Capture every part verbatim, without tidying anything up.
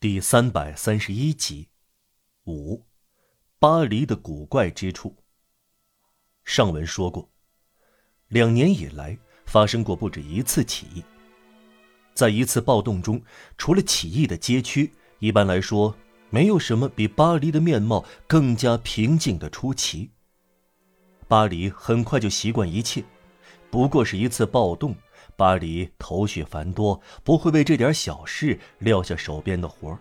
第三百三十一集，五，巴黎的古怪之处。上文说过，两年以来发生过不止一次起义。在一次暴动中，除了起义的街区，一般来说没有什么比巴黎的面貌更加平静的出奇。巴黎很快就习惯一切，不过是一次暴动，巴黎头绪繁多，不会为这点小事撂下手边的活儿。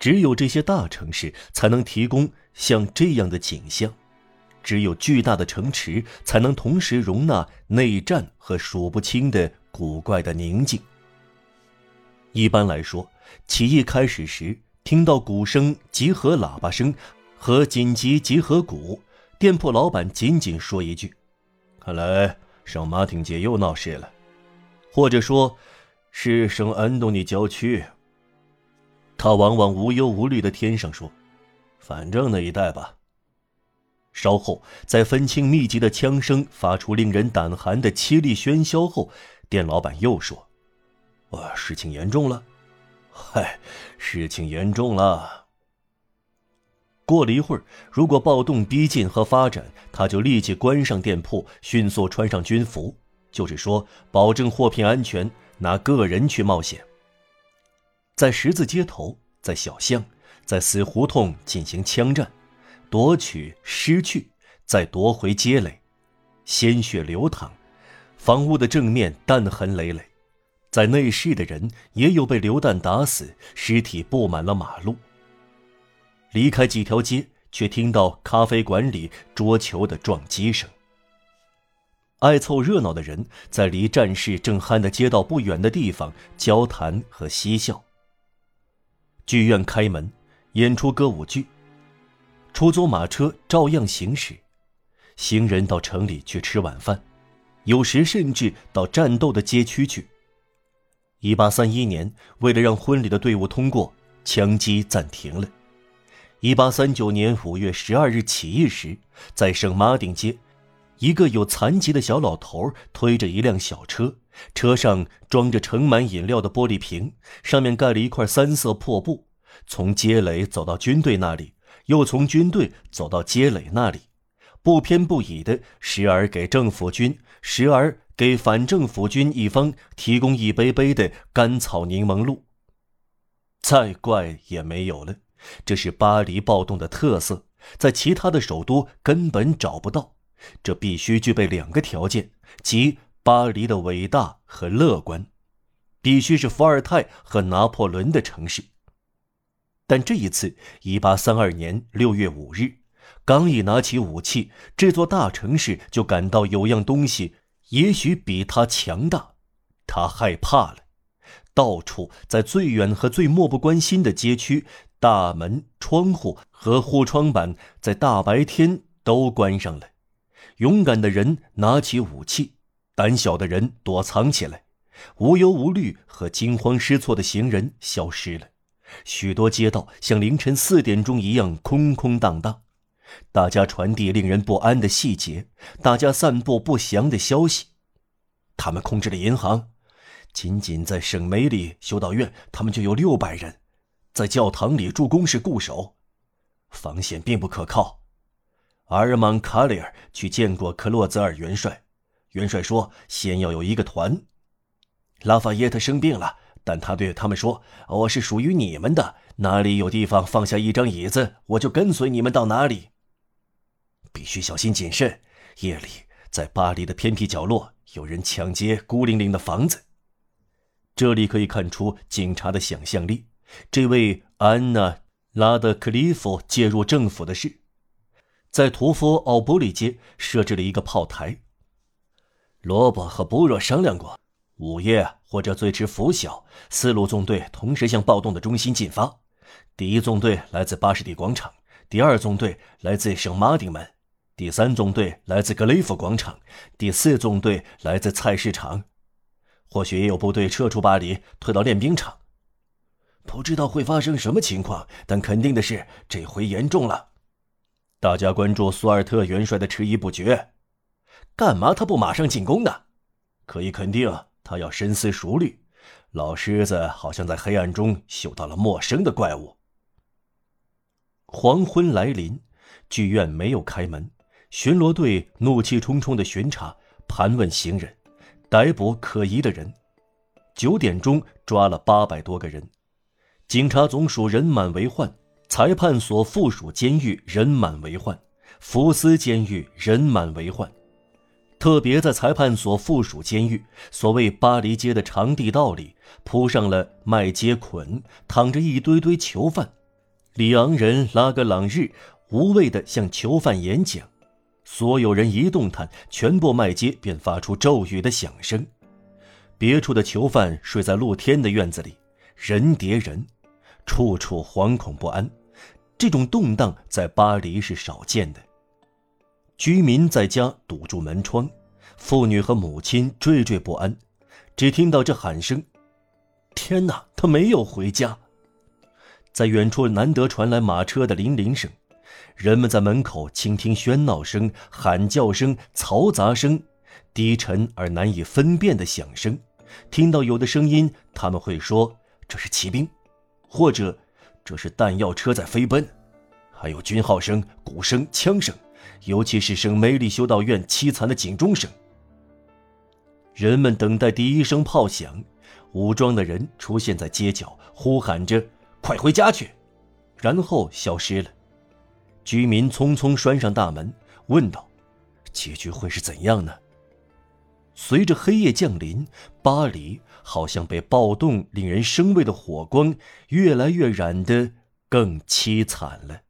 只有这些大城市才能提供像这样的景象，只有巨大的城池才能同时容纳内战和数不清的古怪的宁静。一般来说，起义开始时，听到鼓声、集合喇叭声和紧急集合鼓，店铺老板仅仅说一句：“看来圣马丁街又闹事了。”或者说是圣安东尼郊区。他往往无忧无虑地添上说：“反正那一带吧。”稍后在分清密集的枪声发出令人胆寒的凄厉喧嚣后，店老板又说：“哇，事情严重了。”“嗨，事情严重了。”过了一会儿，如果暴动逼近和发展，他就立即关上店铺，迅速穿上军服。就是说，保证货品安全，拿个人去冒险。在十字街头，在小巷，在死胡同进行枪战，夺取、失去，再夺回街垒，鲜血流淌，房屋的正面弹痕累累，在内室的人也有被流弹打死，尸体布满了马路。离开几条街，却听到咖啡馆里桌球的撞击声。爱凑热闹的人在离战事正酣的街道不远的地方交谈和嬉笑。剧院开门，演出歌舞剧，出租马车照样行驶，行人到城里去吃晚饭，有时甚至到战斗的街区去。一八三一年，为了让婚礼的队伍通过，枪击暂停了。一八三九年五月十二日起义时，在圣马丁街，一个有残疾的小老头推着一辆小车，车上装着盛满饮料的玻璃瓶，上面盖了一块三色破布，从街垒走到军队那里，又从军队走到街垒那里，不偏不倚的，时而给政府军，时而给反政府军一方提供一杯杯的甘草柠檬露。再怪也没有了，这是巴黎暴动的特色，在其他的首都根本找不到。这必须具备两个条件，即巴黎的伟大和乐观，必须是伏尔泰和拿破仑的城市。但这一次，一八三二年六月五日，刚一拿起武器，这座大城市就感到有样东西也许比它强大，它害怕了。到处，在最远和最漠不关心的街区，大门、窗户和护窗板在大白天都关上了。勇敢的人拿起武器，胆小的人躲藏起来，无忧无虑和惊慌失措的行人消失了。许多街道像凌晨四点钟一样空空荡荡，大家传递令人不安的细节，大家散布不祥的消息。他们控制了银行，仅仅在省梅里修道院，他们就有六百人，在教堂里驻工是固守，防线并不可靠。阿尔芒·卡里尔去见过克洛泽尔元帅，元帅说先要有一个团。拉法耶特生病了，但他对他们说：“我是属于你们的，哪里有地方放下一张椅子，我就跟随你们到哪里。”必须小心谨慎。夜里，在巴黎的偏僻角落，有人抢劫孤零零的房子。这里可以看出警察的想象力。这位安娜·拉德克利夫介入政府的事。在屠夫奥布里街设置了一个炮台。罗伯和布若商量过，午夜或者最迟拂晓，四路纵队同时向暴动的中心进发。第一纵队来自巴士底广场，第二纵队来自圣马丁门，第三纵队来自格雷夫广场，第四纵队来自菜市场。或许也有部队撤出巴黎，退到练兵场。不知道会发生什么情况，但肯定的是，这回严重了。大家关注苏尔特元帅的迟疑不决，干嘛他不马上进攻呢？可以肯定，他要深思熟虑。老狮子好像在黑暗中嗅到了陌生的怪物。黄昏来临，剧院没有开门，巡逻队怒气冲冲地巡查，盘问行人，逮捕可疑的人。九点钟抓了八百多个人。警察总署人满为患，裁判所附属监狱人满为患，福斯监狱人满为患。特别在裁判所附属监狱，所谓巴黎街的长地道里，铺上了麦秸捆，躺着一堆堆囚犯。里昂人拉格朗日无畏地向囚犯演讲，所有人一动弹，全部麦秸便发出咒语的响声。别处的囚犯睡在露天的院子里，人叠人，处处惶恐不安。这种动荡在巴黎是少见的。居民在家堵住门窗，妇女和母亲惴惴不安，只听到这喊声：天哪，他没有回家！在远处难得传来马车的铃铃声，人们在门口倾听喧闹声、喊叫声、嘈杂声，低沉而难以分辨的响声。听到有的声音，他们会说这是骑兵，或者这是弹药车在飞奔，还有军号声、鼓声、枪声，尤其是圣梅利修道院凄惨的警钟声。人们等待第一声炮响，武装的人出现在街角，呼喊着快回家去，然后消失了。居民匆匆拴上大门，问道结局会是怎样呢？随着黑夜降临，巴黎好像被暴动令人生畏的火光越来越染得更凄惨了。